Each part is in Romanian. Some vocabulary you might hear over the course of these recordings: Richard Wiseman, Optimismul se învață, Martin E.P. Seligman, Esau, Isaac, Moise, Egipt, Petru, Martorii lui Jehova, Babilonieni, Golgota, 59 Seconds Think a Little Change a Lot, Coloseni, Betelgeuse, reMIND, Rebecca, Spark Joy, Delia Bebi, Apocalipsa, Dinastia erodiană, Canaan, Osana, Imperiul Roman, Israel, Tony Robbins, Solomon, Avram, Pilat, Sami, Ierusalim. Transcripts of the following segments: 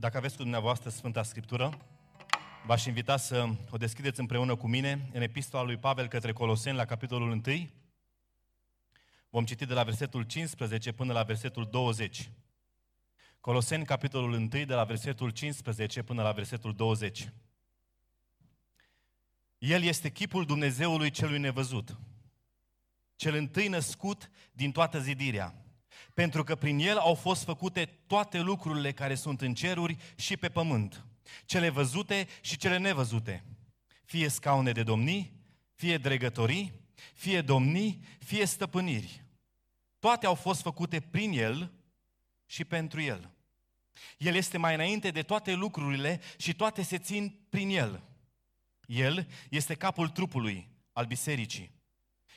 Dacă aveți cu dumneavoastră Sfânta Scriptură, v-aș invita să o deschideți împreună cu mine în epistola lui Pavel către Coloseni, la capitolul 1. Vom citi de la versetul 15 până la versetul 20. Coloseni, capitolul 1, de la versetul 15 până la versetul 20. El este chipul Dumnezeului celui nevăzut, cel întâi născut din toată zidirea, pentru că prin el au fost făcute toate lucrurile care sunt în ceruri și pe pământ, cele văzute și cele nevăzute, fie scaune de domnii, fie dregătorii, fie domnii, fie stăpâniri. Toate au fost făcute prin el și pentru el. El este mai înainte de toate lucrurile și toate se țin prin el. El este capul trupului, al bisericii.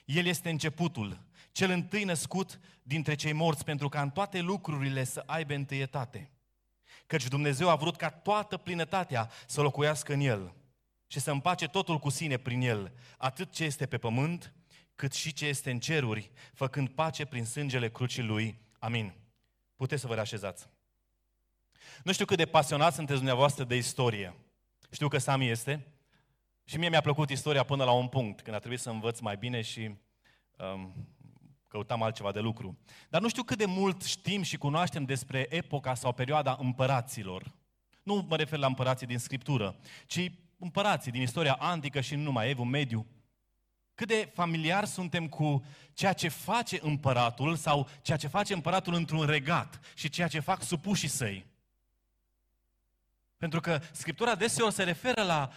El este începutul, cel întâi născut dintre cei morți, pentru ca în toate lucrurile să aibă întâietate. Căci Dumnezeu a vrut ca toată plinătatea să locuiască în el și să împace totul cu sine prin el, atât ce este pe pământ, cât și ce este în ceruri, făcând pace prin sângele crucii lui. Amin. Puteți să vă reașezați. Nu știu cât de pasionați sunteți dumneavoastră de istorie. Știu că Sami este. Și mie mi-a plăcut istoria până la un punct, când a trebuit să învăț mai bine și căutam altceva de lucru. Dar nu știu cât de mult știm și cunoaștem despre epoca sau perioada împăraților. Nu mă refer la împărații din Scriptură, ci împărații din istoria antică și nu numai, Evul Mediu. Cât de familiar suntem cu ceea ce face împăratul sau ceea ce face împăratul într-un regat și ceea ce fac supușii săi. Pentru că Scriptura deseori se referă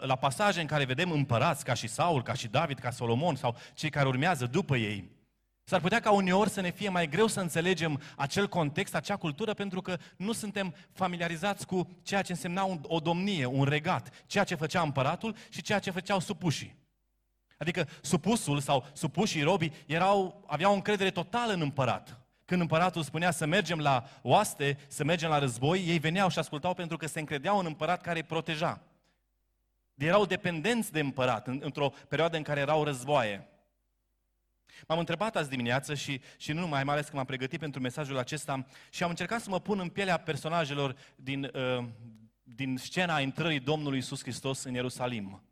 la pasaje în care vedem împărați ca și Saul, ca și David, ca Solomon sau cei care urmează după ei. S-ar putea ca uneori să ne fie mai greu să înțelegem acel context, acea cultură, pentru că nu suntem familiarizați cu ceea ce însemna o domnie, un regat, ceea ce făcea împăratul și ceea ce făceau supușii. Adică supusul sau supușii, robii, aveau încredere totală în împărat. Când împăratul spunea să mergem la oaste, să mergem la război, ei veneau și ascultau pentru că se încredeau în împărat care îi proteja. Erau dependenți de împărat într-o perioadă în care erau războaie. M-am întrebat azi dimineață și nu numai, mai ales că m-am pregătit pentru mesajul acesta și am încercat să mă pun în pielea personajelor din scena intrării Domnului Iisus Hristos în Ierusalim.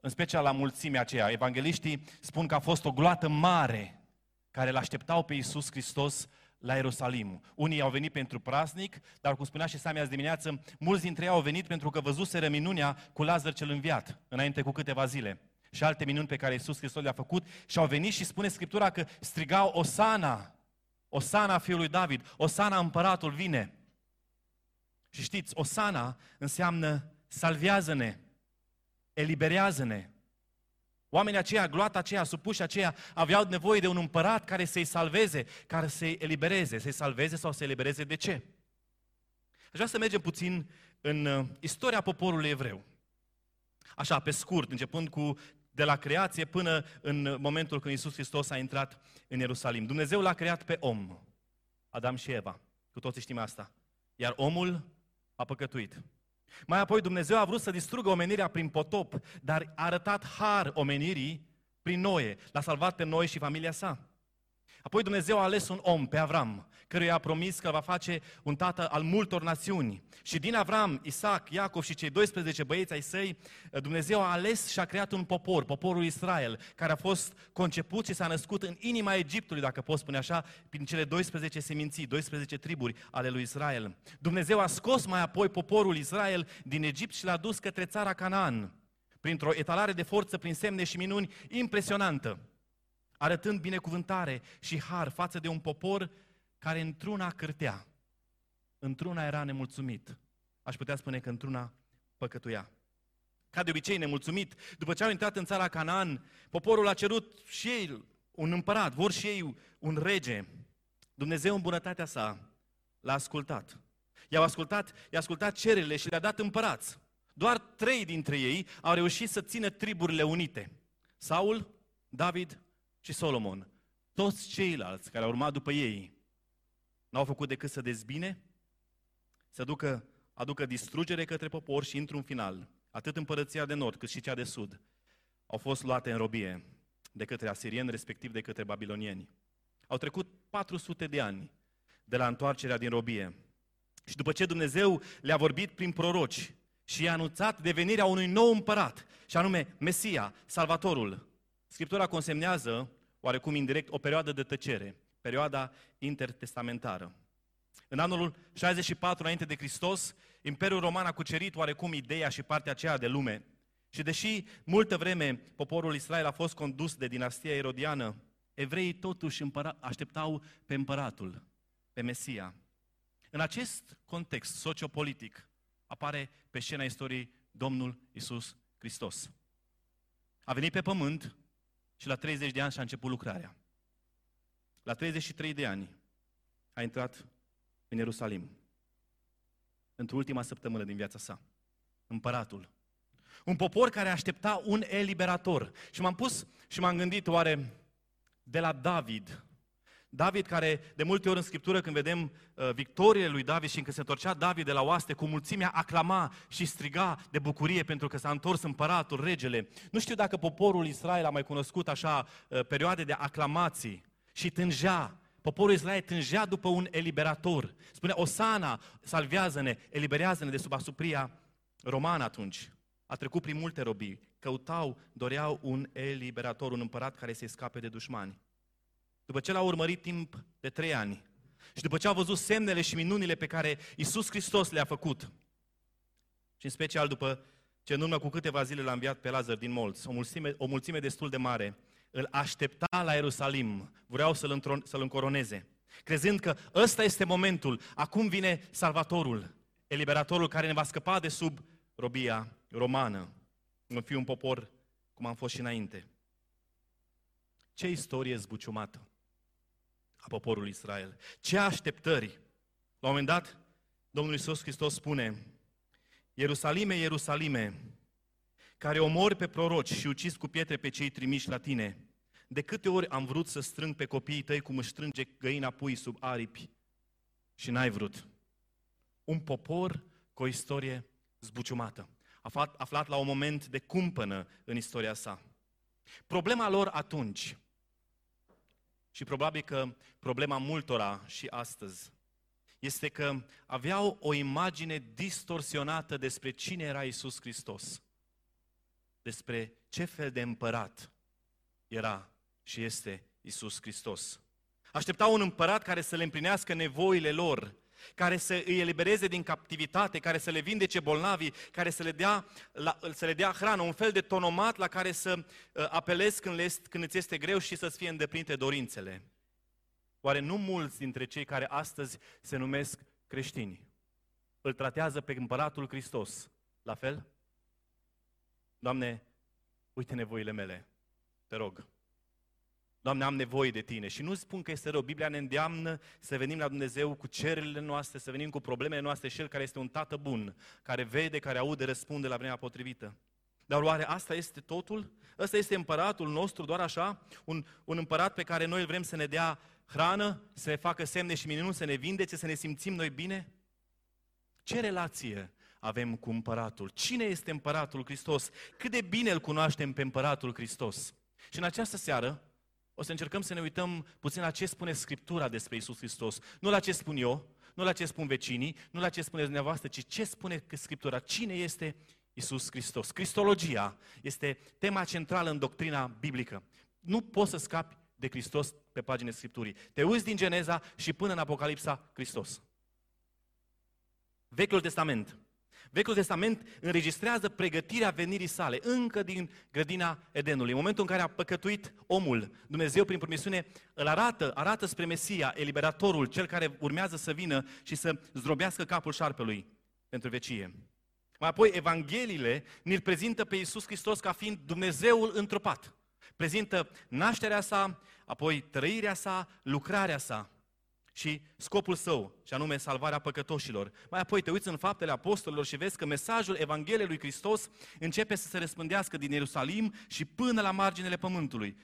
În special la mulțimea aceea. Evangheliștii spun că a fost o gloată mare care îl așteptau pe Iisus Hristos la Ierusalim. Unii au venit pentru praznic, dar cum spunea și Sami azi dimineață, mulți dintre ei au venit pentru că văzuseră minunea cu Lazăr cel înviat, înainte cu câteva zile. Și alte minuni pe care Iisus Hristos le-a făcut și au venit și spune Scriptura că strigau Osana, Osana fiul lui David, Osana împăratul vine. Și știți, Osana înseamnă salvează-ne, eliberează-ne. Oamenii aceia, gloata aceea, supuși aceia, aveau nevoie de un împărat care să-i salveze, care să-i elibereze, să-i salveze sau să-i elibereze. De ce? Aș vrea să mergem puțin în istoria poporului evreu. Așa, pe scurt, începând de la creație până în momentul când Iisus Hristos a intrat în Ierusalim. Dumnezeu l-a creat pe om, Adam și Eva, cu toții știm asta. Iar omul a păcătuit. Mai apoi Dumnezeu a vrut să distrugă omenirea prin potop, dar a arătat har omenirii prin Noe, l-a salvat pe Noe și familia sa. Apoi Dumnezeu a ales un om, pe Avram, căruia a promis că va face un tată al multor națiuni. Și din Avram, Isaac, Iacov și cei 12 băieți ai săi, Dumnezeu a ales și a creat un popor, poporul Israel, care a fost conceput și s-a născut în inima Egiptului, dacă pot spune așa, prin cele 12 seminții, 12 triburi ale lui Israel. Dumnezeu a scos mai apoi poporul Israel din Egipt și l-a dus către țara Canaan, printr-o etalare de forță, prin semne și minuni impresionantă, arătând binecuvântare și har față de un popor care într-una cârtea, într-una era nemulțumit. Aș putea spune că într-una păcătuia. Ca de obicei, nemulțumit, după ce au intrat în țara Canaan, poporul a cerut și ei un împărat, vor și ei un rege. Dumnezeu în bunătatea sa l-a ascultat. I-a ascultat cererile și le-a dat împărați. Doar 3 dintre ei au reușit să țină triburile unite. Saul, David și Solomon. Toți ceilalți care au urmat după ei n-au făcut decât să dezbine, să aducă distrugere către popor și, într-un final, atât împărăția de nord cât și cea de sud au fost luate în robie de către asirieni, respectiv de către babilonieni. Au trecut 400 de ani de la întoarcerea din robie Și după ce Dumnezeu le-a vorbit prin proroci și i-a anunțat devenirea unui nou împărat, și anume Mesia, Salvatorul, Scriptura consemnează, oarecum indirect, o perioadă de tăcere, perioada intertestamentară. În anul 64 înainte de Hristos, Imperiul Roman a cucerit oarecum Iudeea și partea aceea de lume. Și deși multă vreme poporul Israel a fost condus de dinastia erodiană, evreii totuși așteptau pe împăratul, pe Mesia. În acest context sociopolitic apare pe scena istoriei Domnul Iisus Hristos. A venit pe pământ și la 30 de ani și-a început lucrarea. La 33 de ani a intrat în Ierusalim, într-o ultima săptămână din viața sa, împăratul. Un popor care aștepta un eliberator. Și m-am pus și m-am gândit, oare de la David... David, care de multe ori în Scriptură, când vedem victoriile lui David și când se întorcea David de la oaste, cu mulțimea aclama și striga de bucurie pentru că s-a întors împăratul, regele. Nu știu dacă poporul Israel a mai cunoscut așa perioade de aclamații și tângea. Poporul Israel tângea după un eliberator. Spunea, Osana, salvează-ne, eliberează-ne de sub asupria romană atunci. A trecut prin multe robii. Căutau, doreau un eliberator, un împărat care să-i scape de dușmani. După ce l-a urmărit timp de 3 ani și după ce a văzut semnele și minunile pe care Iisus Hristos le-a făcut, și în special după ce în urmă cu câteva zile l-a înviat pe Lazăr din morți, o mulțime destul de mare îl aștepta la Ierusalim, vreau să-l încoroneze, crezând că ăsta este momentul, acum vine Salvatorul, eliberatorul care ne va scăpa de sub robia romană, vom fi un popor cum am fost și înainte. Ce istorie zbuciumată a poporului Israel! Ce așteptări! La un moment dat, Domnul Iisus Hristos spune: Ierusalime, Ierusalime, care omori pe proroci și ucizi cu pietre pe cei trimiși la tine, de câte ori am vrut să strâng pe copiii tăi cum își strânge găina pui sub aripi și n-ai vrut. Un popor cu o istorie zbuciumată, aflat la un moment de cumpănă în istoria sa. Problema lor atunci, și probabil că problema multora și astăzi, este că aveau o imagine distorsionată despre cine era Iisus Hristos, despre ce fel de împărat era și este Iisus Hristos. Așteptau un împărat care să le împlinească nevoile lor, care să îi elibereze din captivitate, care să le vindece bolnavii, care să le dea hrană, un fel de tonomat la care să apelezi când îți este greu și să-ți fie îndeplinite dorințele. Oare nu mulți dintre cei care astăzi se numesc creștini îl tratează pe împăratul Hristos la fel? Doamne, uite nevoile mele, te rog. Doamne, am nevoie de Tine. Și nu spun că este rău. Biblia ne îndeamnă să venim la Dumnezeu cu cererile noastre, să venim cu problemele noastre și El, care este un tată bun, care vede, care aude, răspunde la vremea potrivită. Dar oare asta este totul? Ăsta este împăratul nostru, doar așa? Un împărat pe care noi îl vrem să ne dea hrană, să ne facă semne și minuni, să ne vindece, să ne simțim noi bine? Ce relație avem cu împăratul? Cine este împăratul Hristos? Cât de bine îl cunoaștem pe împăratul Hristos? Și în această seară o să încercăm să ne uităm puțin la ce spune Scriptura despre Iisus Hristos. Nu la ce spun eu, nu la ce spun vecinii, nu la ce spune dumneavoastră, ci ce spune Scriptura. Cine este Iisus Hristos? Cristologia este tema centrală în doctrina biblică. Nu poți să scapi de Hristos pe paginile Scripturii. Te uiți din Geneza și până în Apocalipsa, Hristos. Vechiul Testament înregistrează pregătirea venirii sale, încă din grădina Edenului. În momentul în care a păcătuit omul, Dumnezeu prin promisiune îl arată spre Mesia, eliberatorul, cel care urmează să vină și să zdrobească capul șarpelui pentru vecie. Mai apoi, Evangheliile ne-l prezintă pe Iisus Hristos ca fiind Dumnezeul întrupat. Prezintă nașterea sa, apoi trăirea sa, lucrarea sa și scopul său, și anume salvarea păcătoșilor. Mai apoi te uiți în Faptele Apostolilor și vezi că mesajul Evangheliei lui Hristos începe să se răspândească din Ierusalim și până la marginile pământului.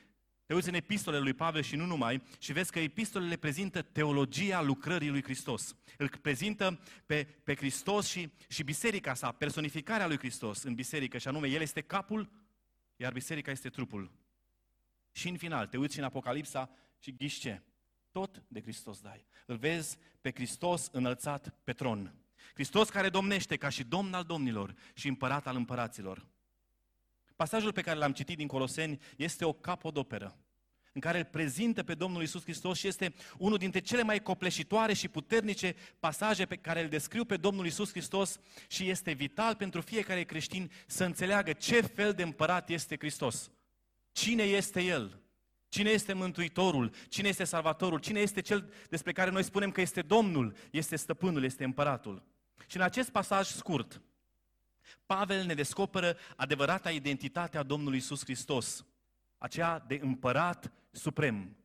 Te uiți în epistolele lui Pavel și nu numai și vezi că epistolele prezintă teologia lucrării lui Hristos. Îl prezintă pe Hristos și biserica sa, personificarea lui Hristos în biserică, și anume El este capul, iar biserica este trupul. Și în final te uiți și în Apocalipsa și ghiși ce? Tot de Hristos dai. Îl vezi pe Hristos înălțat pe tron. Hristos care domnește ca și Domn al domnilor și Împărat al împăraților. Pasajul pe care l-am citit din Coloseni este o capodoperă în care îl prezintă pe Domnul Iisus Hristos și este unul dintre cele mai copleșitoare și puternice pasaje pe care îl descriu pe Domnul Iisus Hristos și este vital pentru fiecare creștin să înțeleagă ce fel de împărat este Hristos. Cine este El? Cine este Mântuitorul? Cine este Salvatorul? Cine este Cel despre care noi spunem că este Domnul, este Stăpânul, este Împăratul? Și în acest pasaj scurt, Pavel ne descoperă adevărata identitate a Domnului Iisus Hristos, aceea de Împărat Suprem.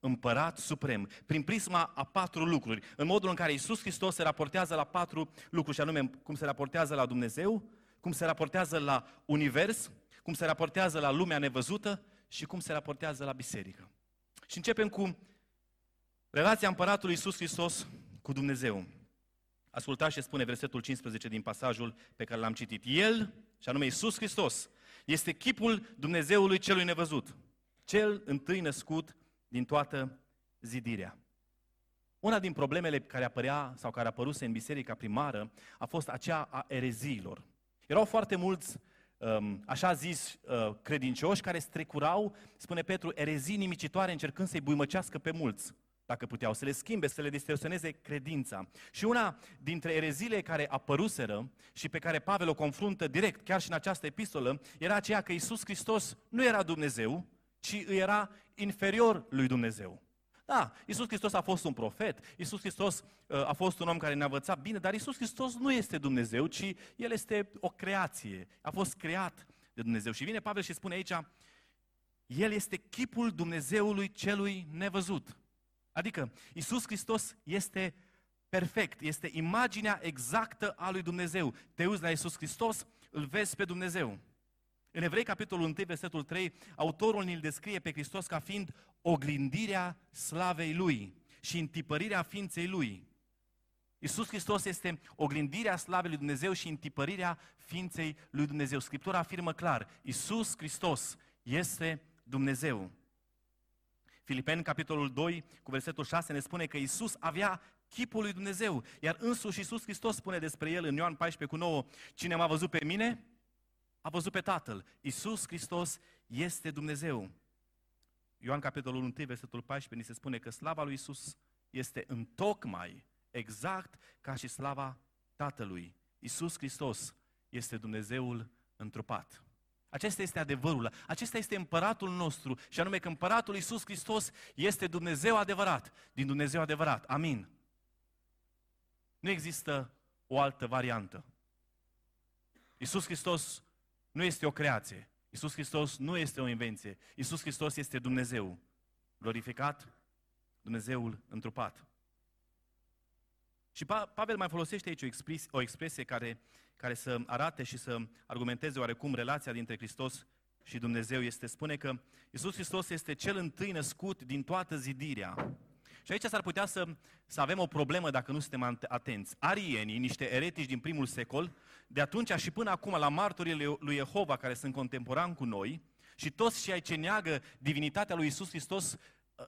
Împărat Suprem, prin prisma a patru lucruri, în modul în care Iisus Hristos se raportează la patru lucruri, și anume cum se raportează la Dumnezeu, cum se raportează la Univers, cum se raportează la lumea nevăzută și cum se raportează la biserică. Și începem cu relația Împăratului Iisus Hristos cu Dumnezeu. Ascultați ce spune versetul 15 din pasajul pe care l-am citit. El, și anume Iisus Hristos, este chipul Dumnezeului celui nevăzut, cel întâi născut din toată zidirea. Una din problemele care apărea sau care apăruse în biserica primară a fost aceea a ereziilor. Erau foarte mulți așa zis credincioși care strecurau, spune Petru, erezii nimicitoare încercând să-i buimăcească pe mulți, dacă puteau, să le schimbe, să le distorsioneze credința. Și una dintre ereziile care apăruseră și pe care Pavel o confruntă direct, chiar și în această epistolă, era aceea că Iisus Hristos nu era Dumnezeu, ci era inferior lui Dumnezeu. Da, Iisus Hristos a fost un profet, Iisus Hristos a fost un om care ne-a învățat bine, dar Iisus Hristos nu este Dumnezeu, ci El este o creație, a fost creat de Dumnezeu. Și vine Pavel și spune aici, El este chipul Dumnezeului celui nevăzut. Adică Iisus Hristos este perfect, este imaginea exactă a lui Dumnezeu. Te uiți la Iisus Hristos, îl vezi pe Dumnezeu. În Evrei, capitolul 1, versetul 3, autorul îl descrie pe Hristos ca fiind oglindirea slavei Lui și întipărirea ființei Lui. Iisus Hristos este oglindirea slavei lui Dumnezeu și întipărirea ființei lui Dumnezeu. Scriptura afirmă clar, Iisus Hristos este Dumnezeu. Filipeni, capitolul 2, cu versetul 6, ne spune că Iisus avea chipul lui Dumnezeu, iar însuși Iisus Hristos spune despre El în Ioan 14,9, cine m-a văzut pe mine, a văzut pe Tatăl. Iisus Hristos este Dumnezeu. Ioan, capitolul 1, versetul 14, ni se spune că slava lui Iisus este întocmai exact ca și slava Tatălui. Iisus Hristos este Dumnezeul întrupat. Acesta este adevărul, acesta este împăratul nostru și anume că împăratul Iisus Hristos este Dumnezeu adevărat, din Dumnezeu adevărat. Amin. Nu există o altă variantă. Iisus Hristos nu este o creație, Iisus Hristos nu este o invenție, Iisus Hristos este Dumnezeu glorificat, Dumnezeul întrupat. Și Pavel mai folosește aici o expresie care să arate și să argumenteze oarecum relația dintre Hristos și Dumnezeu. Spune că Iisus Hristos este cel întâi născut din toată zidirea. Și aici s-ar putea să avem o problemă dacă nu suntem atenți. Arienii, niște eretici din primul secol, de atunci și până acum la martorii lui Jehova, care sunt contemporani cu noi, și toți cei ce neagă divinitatea lui Iisus Hristos,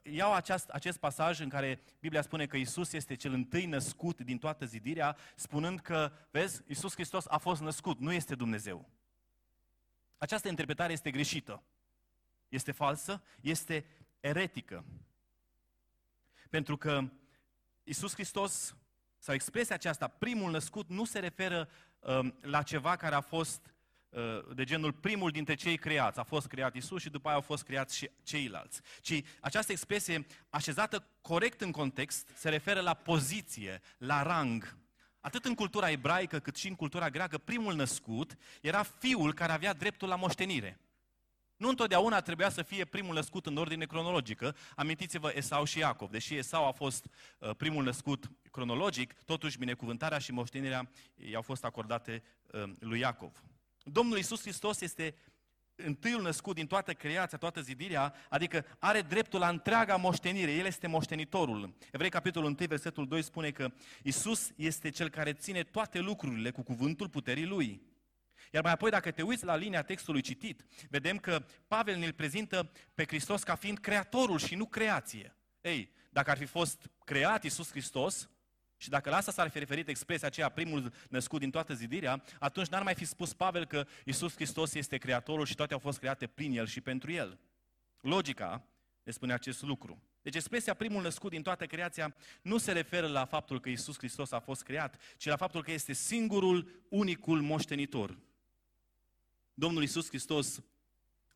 iau acest pasaj în care Biblia spune că Iisus este cel întâi născut din toată zidirea, spunând că, vezi, Iisus Hristos a fost născut, nu este Dumnezeu. Această interpretare este greșită, este falsă, este eretică. Pentru că Iisus Hristos, sau expresia aceasta, primul născut, nu se referă la ceva care a fost de genul primul dintre cei creați. A fost creat Iisus și după aia au fost creați și ceilalți. Ci această expresie, așezată corect în context, se referă la poziție, la rang. Atât în cultura ebraică cât și în cultura greacă, primul născut era fiul care avea dreptul la moștenire. Nu întotdeauna trebuia să fie primul născut în ordine cronologică. Amintiți-vă Esau și Iacov. Deși Esau a fost primul născut cronologic, totuși binecuvântarea și moștenirea i-au fost acordate lui Iacov. Domnul Iisus Hristos este întâiul născut din toată creația, toată zidirea, adică are dreptul la întreaga moștenire, El este moștenitorul. Evrei, capitolul 1, versetul 2 spune că Iisus este Cel care ține toate lucrurile cu cuvântul puterii Lui. Iar mai apoi, dacă te uiți la linia textului citit, vedem că Pavel ne-l prezintă pe Hristos ca fiind creatorul și nu creație. Ei, dacă ar fi fost creat Iisus Hristos, și dacă la asta s-ar fi referit expresia aceea, primul născut din toată zidirea, atunci n-ar mai fi spus Pavel că Iisus Hristos este Creatorul și toate au fost create prin El și pentru El. Logica ne spune acest lucru. Deci expresia primul născut din toată creația nu se referă la faptul că Iisus Hristos a fost creat, ci la faptul că este singurul, unicul moștenitor. Domnul Iisus Hristos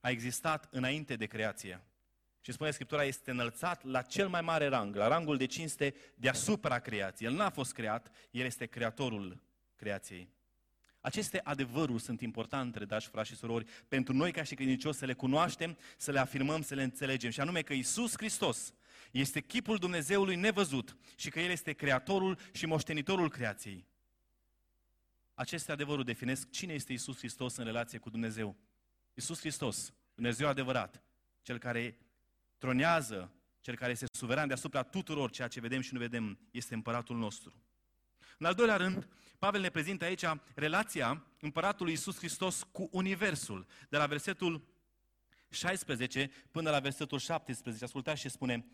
a existat înainte de creație. Și spune Scriptura, este înălțat la cel mai mare rang, la rangul de cinste deasupra creației. El n-a fost creat, El este creatorul creației. Aceste adevăruri sunt importante, dragi frați și surori, pentru noi ca și credincioși să le cunoaștem, să le afirmăm, să le înțelegem. Și anume că Iisus Hristos este chipul Dumnezeului nevăzut și că El este creatorul și moștenitorul creației. Aceste adevăruri definesc cine este Iisus Hristos în relație cu Dumnezeu. Iisus Hristos, Dumnezeu adevărat, Cel care tronează, Cel care este suveran deasupra tuturor ceea ce vedem și nu vedem, este Împăratul nostru. În al doilea rând, Pavel ne prezintă aici relația Împăratului Iisus Hristos cu Universul, de la versetul 16 până la versetul 17. Ascultați ce spune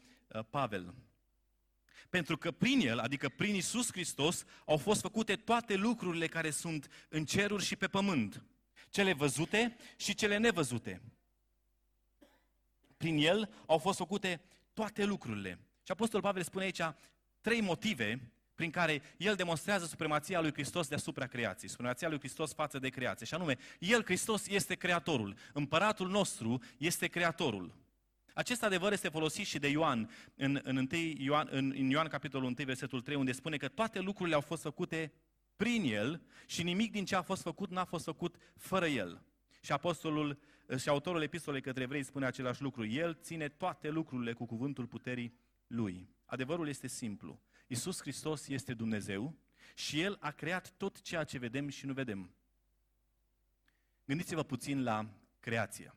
Pavel. Pentru că prin El, adică prin Iisus Hristos, au fost făcute toate lucrurile care sunt în ceruri și pe pământ, cele văzute și cele nevăzute. Prin El au fost făcute toate lucrurile. Și Apostolul Pavel spune aici trei motive prin care el demonstrează supremația lui Hristos deasupra creației, supremația lui Hristos față de creație. Și anume, El, Hristos, este Creatorul. Împăratul nostru este Creatorul. Acest adevăr este folosit și de Ioan, în Ioan capitolul 1, versetul 3, unde spune că toate lucrurile au fost făcute prin El și nimic din ce a fost făcut n-a fost făcut fără El. Și apostolul și autorul epistolei către evrei spune același lucru. El ține toate lucrurile cu cuvântul puterii Lui. Adevărul este simplu. Iisus Hristos este Dumnezeu și El a creat tot ceea ce vedem și nu vedem. Gândiți-vă puțin la creație.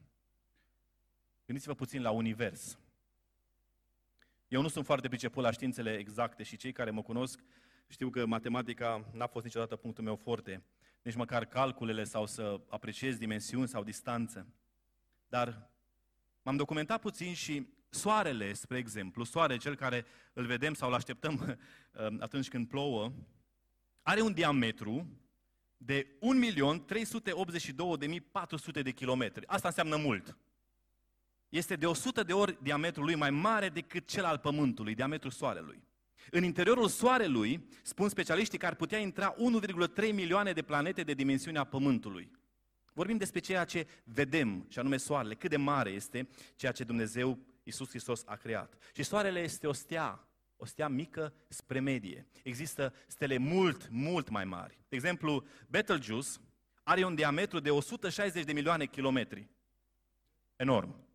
Gândiți-vă puțin la univers. Eu nu sunt foarte priceput la științele exacte și cei care mă cunosc știu că matematica n-a fost niciodată punctul meu forte, nici măcar calculele sau să apreciez dimensiuni sau distanțe. Dar m-am documentat puțin și soarele, spre exemplu, soarele, cel care îl vedem sau îl așteptăm atunci când plouă, are un diametru de 1.382.400 de kilometri. Asta înseamnă mult. Este de 100 de ori diametrul lui mai mare decât cel al Pământului, diametrul soarelui. În interiorul soarelui, spun specialiștii că ar putea intra 1,3 milioane de planete de dimensiunea Pământului. Vorbim despre ceea ce vedem, și anume soarele, cât de mare este ceea ce Dumnezeu Iisus Hristos a creat. Și soarele este o stea mică spre medie. Există stele mult, mult mai mari. De exemplu, Betelgeuse are un diametru de 160 de milioane de kilometri. Enorm.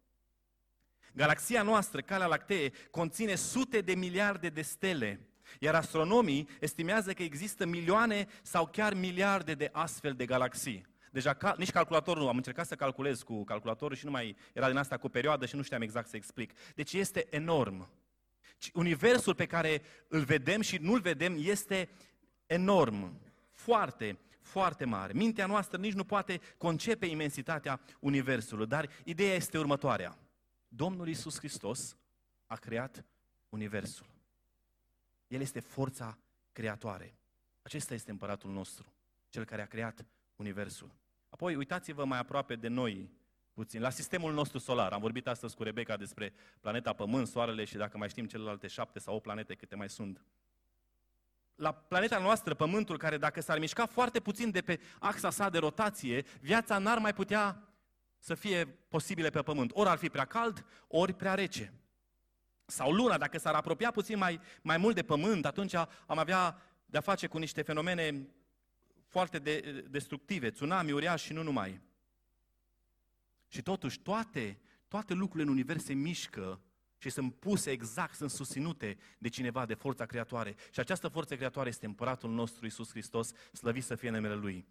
Galaxia noastră, Calea Lactee, conține sute de miliarde de stele, iar astronomii estimează că există milioane sau chiar miliarde de astfel de galaxii. Deja nici calculatorul nu, am încercat să calculez cu calculatorul și nu mai era din asta cu perioadă și nu știam exact să explic. Deci este enorm. Universul pe care îl vedem și nu-l vedem este enorm, foarte, foarte mare. Mintea noastră nici nu poate concepe imensitatea universului, dar ideea este următoarea. Domnul Iisus Hristos a creat universul. El este forța creatoare. Acesta este Împăratul nostru, Cel care a creat universul. Apoi uitați-vă mai aproape de noi puțin, la sistemul nostru solar. Am vorbit astăzi cu Rebecca despre planeta Pământ, Soarele și dacă mai știm celelalte 7 sau 8 planete câte mai sunt. La planeta noastră, Pământul, care dacă s-ar mișca foarte puțin de pe axa sa de rotație, viața n-ar mai putea să fie posibile pe Pământ. Ori ar fi prea cald, ori prea rece. Sau Luna, dacă s-ar apropia puțin mai mult de Pământ, atunci am avea de-a face cu niște fenomene foarte destructive, tsunami, uriaș și nu numai. Și totuși, toate lucrurile în univers se mișcă și sunt puse exact, sunt susținute de cineva, de forța creatoare. Și această forță creatoare este Împăratul nostru, Iisus Hristos, slăvit să fie numele Lui.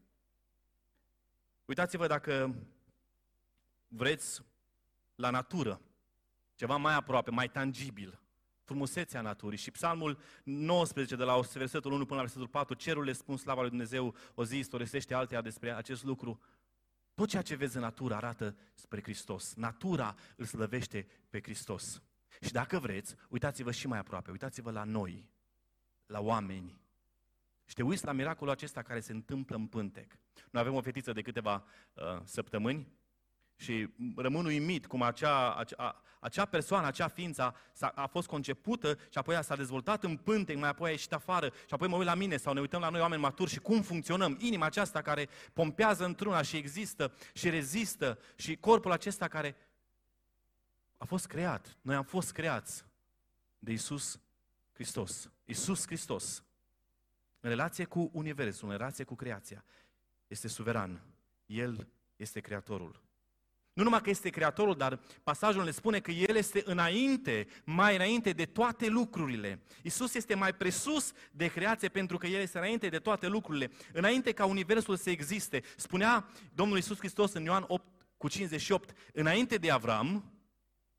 Uitați-vă dacă vreți la natură, ceva mai aproape, mai tangibil, frumusețea naturii. Și Psalmul 19, de la versetul 1 până la versetul 4, cerurile spun slava lui Dumnezeu, o zi istoresește altea despre acest lucru. Tot ceea ce vezi în natură arată spre Hristos. Natura îl slăvește pe Hristos. Și dacă vreți, uitați-vă și mai aproape, uitați-vă la noi, la oameni. Și te uiți la miracolul acesta care se întâmplă în Pântec. Noi avem o fetiță de câteva săptămâni și rămân uimit cum acea persoană, acea ființă a fost concepută și apoi s-a dezvoltat în Pântec, mai apoi a ieșit afară și apoi mă uit la mine sau ne uităm la noi oameni maturi și cum funcționăm. Inima aceasta care pompează într-una și există și rezistă și corpul acesta care a fost creat. Noi am fost creați de Iisus Hristos. Iisus Hristos, în relație cu Universul, în relație cu creația, este suveran. El este Creatorul. Nu numai că este Creatorul, dar pasajul ne spune că El este înainte, mai înainte de toate lucrurile. Iisus este mai presus de creație pentru că El este înainte de toate lucrurile. Înainte ca Universul să existe, spunea Domnul Iisus Hristos în Ioan 8:58, înainte de Avram,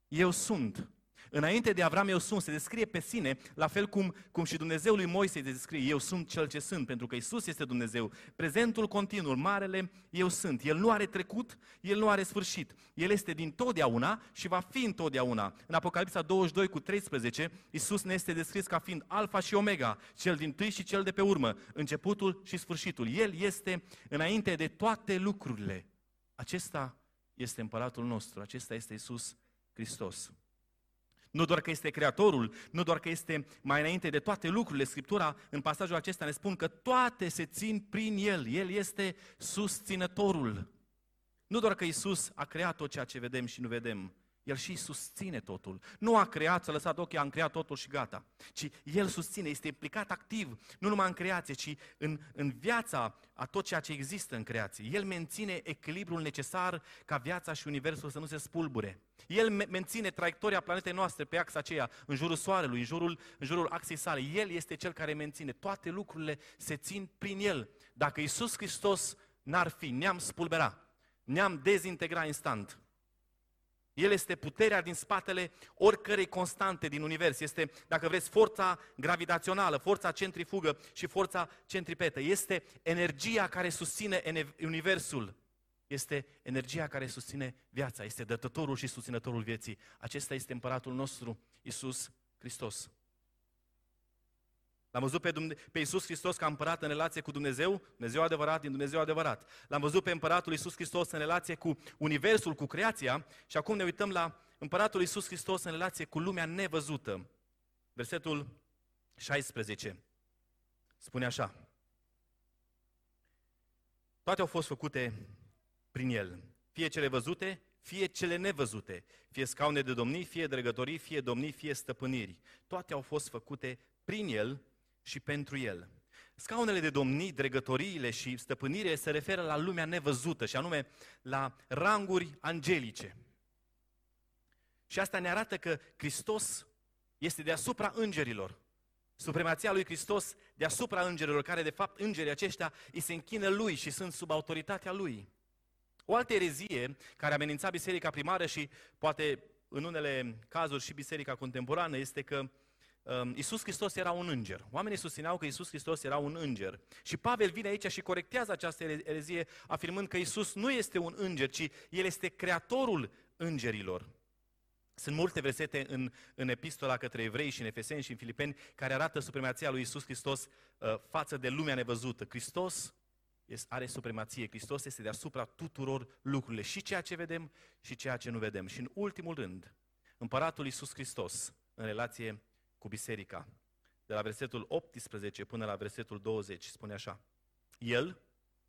eu sunt. Înainte de Avram, eu sunt. Se descrie pe sine, la fel cum și Dumnezeul lui Moise se descrie. Eu sunt cel ce sunt, pentru că Iisus este Dumnezeu. Prezentul continuu, marele, eu sunt. El nu are trecut, El nu are sfârșit. El este din totdeauna și va fi întotdeauna. În Apocalipsa 22:13, Iisus ne este descris ca fiind Alfa și Omega, cel dintâi și cel de pe urmă, începutul și sfârșitul. El este înainte de toate lucrurile. Acesta este Împăratul nostru, acesta este Iisus Hristos. Nu doar că este Creatorul, nu doar că este mai înainte de toate lucrurile. Scriptura în pasajul acesta ne spune că toate se țin prin El. El este susținătorul. Nu doar că Iisus a creat tot ceea ce vedem și nu vedem, El și susține totul. Nu a creat, s-a lăsat ochii, am creat totul și gata. Ci El susține, este implicat activ, nu numai în creație, ci în viața a tot ceea ce există în creație. El menține echilibrul necesar ca viața și universul să nu se spulbure. El menține traiectoria planetei noastre pe axa aceea, în jurul Soarelui, în jurul axei sale. El este Cel care menține. Toate lucrurile se țin prin El. Dacă Iisus Hristos n-ar fi, ne-am spulbera, ne-am dezintegra instant. El este puterea din spatele oricărei constante din univers. Este, dacă vreți, forța gravitațională, forța centrifugă și forța centripetă. Este energia care susține universul. Este energia care susține viața. Este dătătorul și susținătorul vieții. Acesta este Împăratul nostru, Iisus Hristos. L-am văzut pe Iisus Hristos ca împărat în relație cu Dumnezeu, Dumnezeu adevărat, din Dumnezeu adevărat. L-am văzut pe Împăratul Iisus Hristos în relație cu Universul, cu creația și acum ne uităm la Împăratul Iisus Hristos în relație cu lumea nevăzută. Versetul 16 spune așa: toate au fost făcute prin El, fie cele văzute, fie cele nevăzute, fie scaune de domnii, fie dregătorii, fie domnii, fie stăpâniri. Toate au fost făcute prin El și pentru El. Scaunele de domnii, dregătoriile și stăpânire se referă la lumea nevăzută și anume la ranguri angelice. Și asta ne arată că Hristos este deasupra îngerilor. Supremația lui Hristos deasupra îngerilor, care de fapt îngerii aceștia îi se închină Lui și sunt sub autoritatea Lui. O altă erezie care amenința biserica primară și poate în unele cazuri și biserica contemporană este că Iisus Hristos era un înger. Oamenii susțineau că Iisus Hristos era un înger. Și Pavel vine aici și corectează această erezie afirmând că Iisus nu este un înger, ci El este Creatorul îngerilor. Sunt multe versete în epistola către evrei și în Efeseni și în Filipeni care arată supremația lui Iisus Hristos față de lumea nevăzută. Hristos are supremație, Hristos este deasupra tuturor lucrurile, și ceea ce vedem și ceea ce nu vedem. Și în ultimul rând, Împăratul Iisus Hristos în relație cu biserica. De la versetul 18 până la versetul 20 spune așa: El,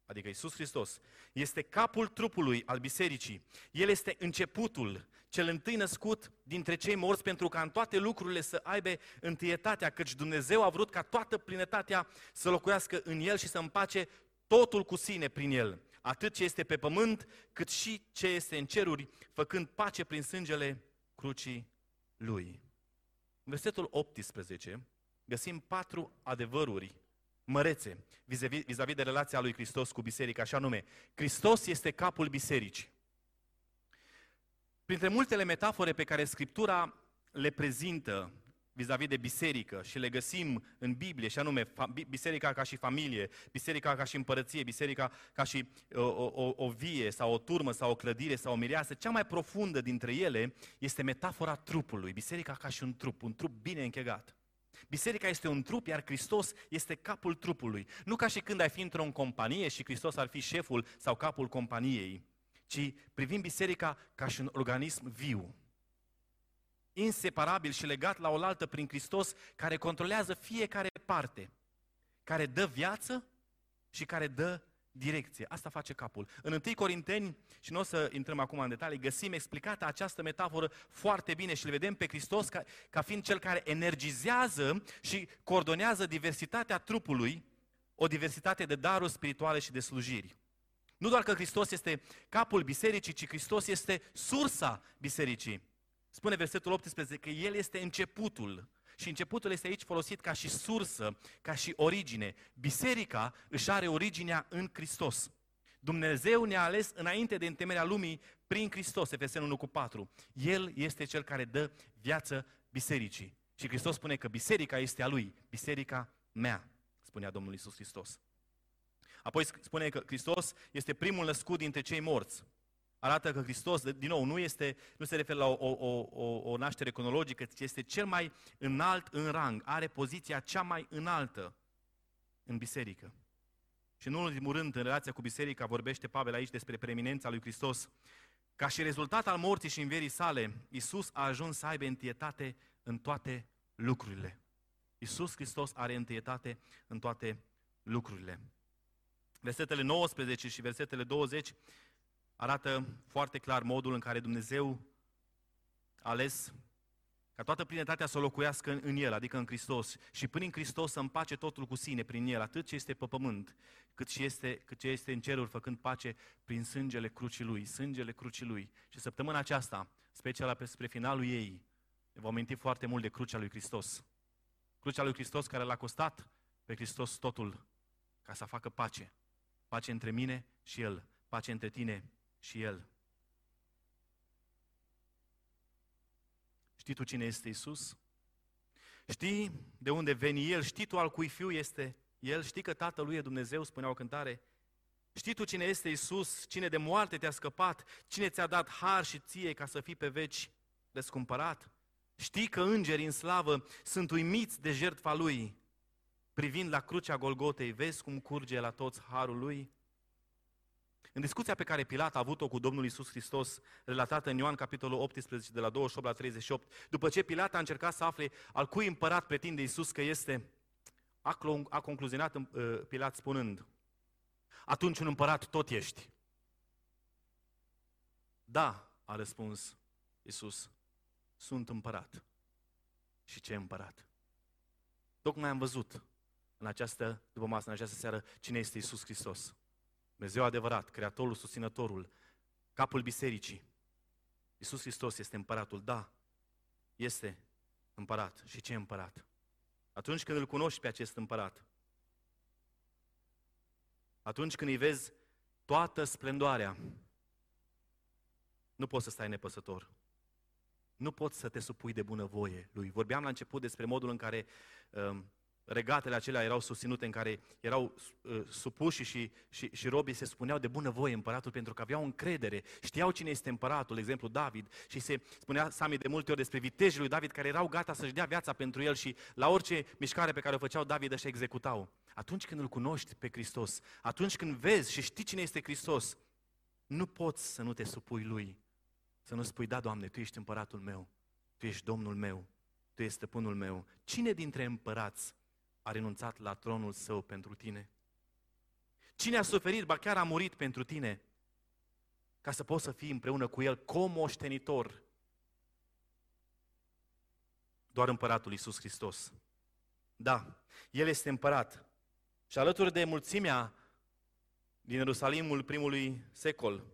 adică Iisus Hristos, este capul trupului al bisericii. El este începutul, cel întâi născut dintre cei morți, pentru ca în toate lucrurile să aibă întâietatea, căci Dumnezeu a vrut ca toată plinătatea să locuiască în El și să împace totul cu sine prin El, atât ce este pe pământ, cât și ce este în ceruri, făcând pace prin sângele crucii Lui. În versetul 18 găsim 4 adevăruri mărețe vis-a-vis de relația lui Hristos cu biserica, așa nume: Hristos este capul bisericii. Printre multele metafore pe care Scriptura le prezintă vis-a-vis de biserică și le găsim în Biblie, și anume biserica ca și familie, biserica ca și împărăție, biserica ca și o vie sau o turmă sau o clădire sau o mireasă. Cea mai profundă dintre ele este metafora trupului, biserica ca și un trup bine închegat. Biserica este un trup, iar Hristos este capul trupului. Nu ca și când ai fi într-o companie și Hristos ar fi șeful sau capul companiei, ci privim biserica ca și un organism viu, inseparabil și legat la oaltă prin Hristos, care controlează fiecare parte, care dă viață și care dă direcție. Asta face capul. În 1 Corinteni, și nu o să intrăm acum în detalii, găsim explicată această metaforă foarte bine și le vedem pe Hristos ca fiind cel care energizează și coordonează diversitatea trupului, o diversitate de daruri spirituale și de slujiri. Nu doar că Hristos este capul bisericii, ci Hristos este sursa bisericii. Spune versetul 18 că El este începutul și începutul este aici folosit ca și sursă, ca și origine. Biserica își are originea în Hristos. Dumnezeu ne-a ales înainte de întemeierea lumii prin Hristos, Efeseni 1:4. El este Cel care dă viață bisericii. Și Hristos spune că biserica este a Lui, biserica mea, spunea Domnul Iisus Hristos. Apoi spune că Hristos este primul născut dintre cei morți. Arată că Hristos, din nou, nu se referă la o naștere cronologică, ci este cel mai înalt în rang, are poziția cea mai înaltă în biserică. Și în ultimul rând, în relația cu biserica, vorbește Pavel aici despre preeminența lui Hristos. Ca și rezultat al morții și învierii sale, Iisus a ajuns să aibă întâietate în toate lucrurile. Iisus Hristos are întâietate în toate lucrurile. Versetele 19 și versetele 20 arată foarte clar modul în care Dumnezeu a ales ca toată plinătatea să o locuiască în El, adică în Hristos, și prin Hristos să împace totul cu sine prin El, atât ce este pe pământ, cât ce este în ceruri, făcând pace prin sângele crucii Lui, sângele crucii Lui. Și săptămâna aceasta, special spre finalul ei, vom aminti foarte mult de crucea Lui Hristos. Crucea Lui Hristos care L-a costat pe Hristos totul ca să facă pace. Pace între mine și El, pace între tine și El. Știi tu cine este Iisus? Știi de unde veni El? Știi tu al cui fiu este El? Știi că Tatălui e Dumnezeu, spunea o cântare? Știi tu cine este Iisus? Cine de moarte te-a scăpat? Cine ți-a dat har și ție ca să fii pe veci răscumpărat? Știi că îngerii în slavă sunt uimiți de jertfa Lui? Privind la crucea Golgotei, vezi cum curge la toți harul Lui? În discuția pe care Pilat a avut-o cu Domnul Iisus Hristos, relatată în Ioan capitolul 18, de la 28 la 38, după ce Pilat a încercat să afle al cui împărat pretinde Iisus că este, a concluzionat Pilat spunând: atunci un împărat tot ești. Da, a răspuns Iisus, sunt împărat. Și ce împărat? Tocmai am văzut în această dupămasă, în această seară, cine este Iisus Hristos. Dumnezeu adevărat, Creatorul, Susținătorul, capul bisericii. Iisus Hristos este împăratul, da, este împărat. Și ce împărat? Atunci când îl cunoști pe acest împărat, atunci când îi vezi toată splendoarea, nu poți să stai nepăsător. Nu poți să te supui de bunăvoie lui. Vorbeam la început despre modul în care regatele acelea erau susținute, în care erau supuși și robii se spuneau de bunăvoie împăratul pentru că aveau încredere, știau cine este împăratul, de exemplu David, și se spunea Sami de multe ori despre vitejii lui David care erau gata să-și dea viața pentru el și la orice mișcare pe care o făceau David își executau. Atunci când îl cunoști pe Hristos, atunci când vezi și știi cine este Hristos, nu poți să nu te supui lui, să nu spui: da, Doamne, Tu ești împăratul meu, Tu ești Domnul meu, Tu ești stăpânul meu. Cine dintre împărați a renunțat la tronul său pentru tine? Cine a suferit, ba chiar a murit pentru tine, ca să poți să fii împreună cu El comoștenitor? Doar împăratul Iisus Hristos. Da, El este împărat. Și alături de mulțimea din Ierusalimul primului secol,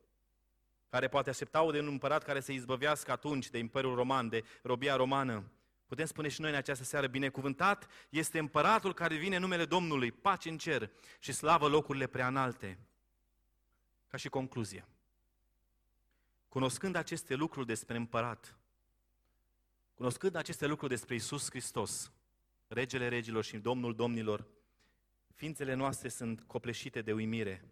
care poate așteptau de un împărat care să izbăvească atunci de Imperiul Roman, de robia romană, putem spune și noi în această seară: binecuvântat este împăratul care vine în numele Domnului, pace în cer și slavă locurile preanalte. Ca și concluzie, cunoscând aceste lucruri despre împărat, Cunoscând aceste lucruri despre Iisus Hristos, Regele regilor și Domnul domnilor, ființele noastre sunt copleșite de uimire.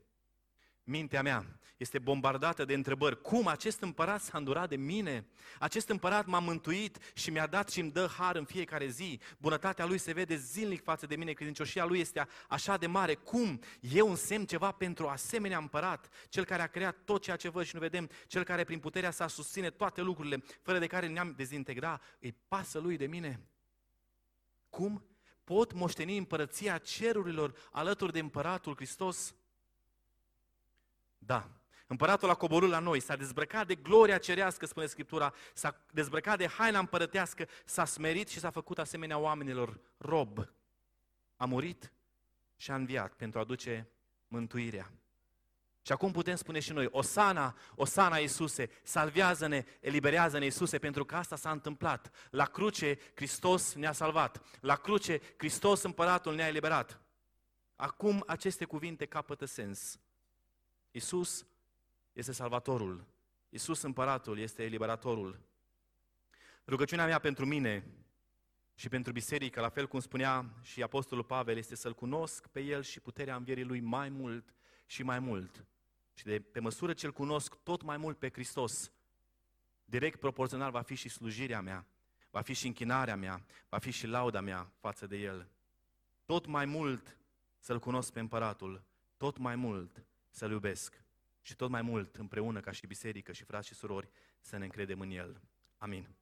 Mintea mea este bombardată de întrebări. Cum acest împărat s-a îndurat de mine? Acest împărat m-a mântuit și mi-a dat și îmi dă har în fiecare zi. Bunătatea lui se vede zilnic față de mine, credincioșia lui este așa de mare. Cum eu însemn ceva pentru asemenea împărat? Cel care a creat tot ceea ce văd și nu vedem, cel care prin puterea sa susține toate lucrurile, fără de care ne-am dezintegra, îi pasă lui de mine? Cum pot moșteni împărăția cerurilor alături de împăratul Hristos? Da, împăratul a coborât la noi, s-a dezbrăcat de gloria cerească, spune Scriptura, s-a dezbrăcat de haina împărătească, s-a smerit și s-a făcut asemenea oamenilor, rob. A murit și a înviat pentru a aduce mântuirea. Și acum putem spune și noi, Osana, Osana Iisuse, salvează-ne, eliberează-ne Iisuse, pentru că asta s-a întâmplat. La cruce Hristos ne-a salvat, la cruce Hristos împăratul ne-a eliberat. Acum aceste cuvinte capătă sens. Iisus este salvatorul, Iisus împăratul este eliberatorul. Rugăciunea mea pentru mine și pentru biserică, la fel cum spunea și apostolul Pavel, este să-L cunosc pe El și puterea învierii Lui mai mult și mai mult. Și pe măsură ce-L cunosc tot mai mult pe Hristos, direct proporțional va fi și slujirea mea, va fi și închinarea mea, va fi și lauda mea față de El. Tot mai mult să-L cunosc pe împăratul, tot mai mult să-L iubesc și tot mai mult împreună ca și biserică și frați și surori să ne încredem în El. Amin.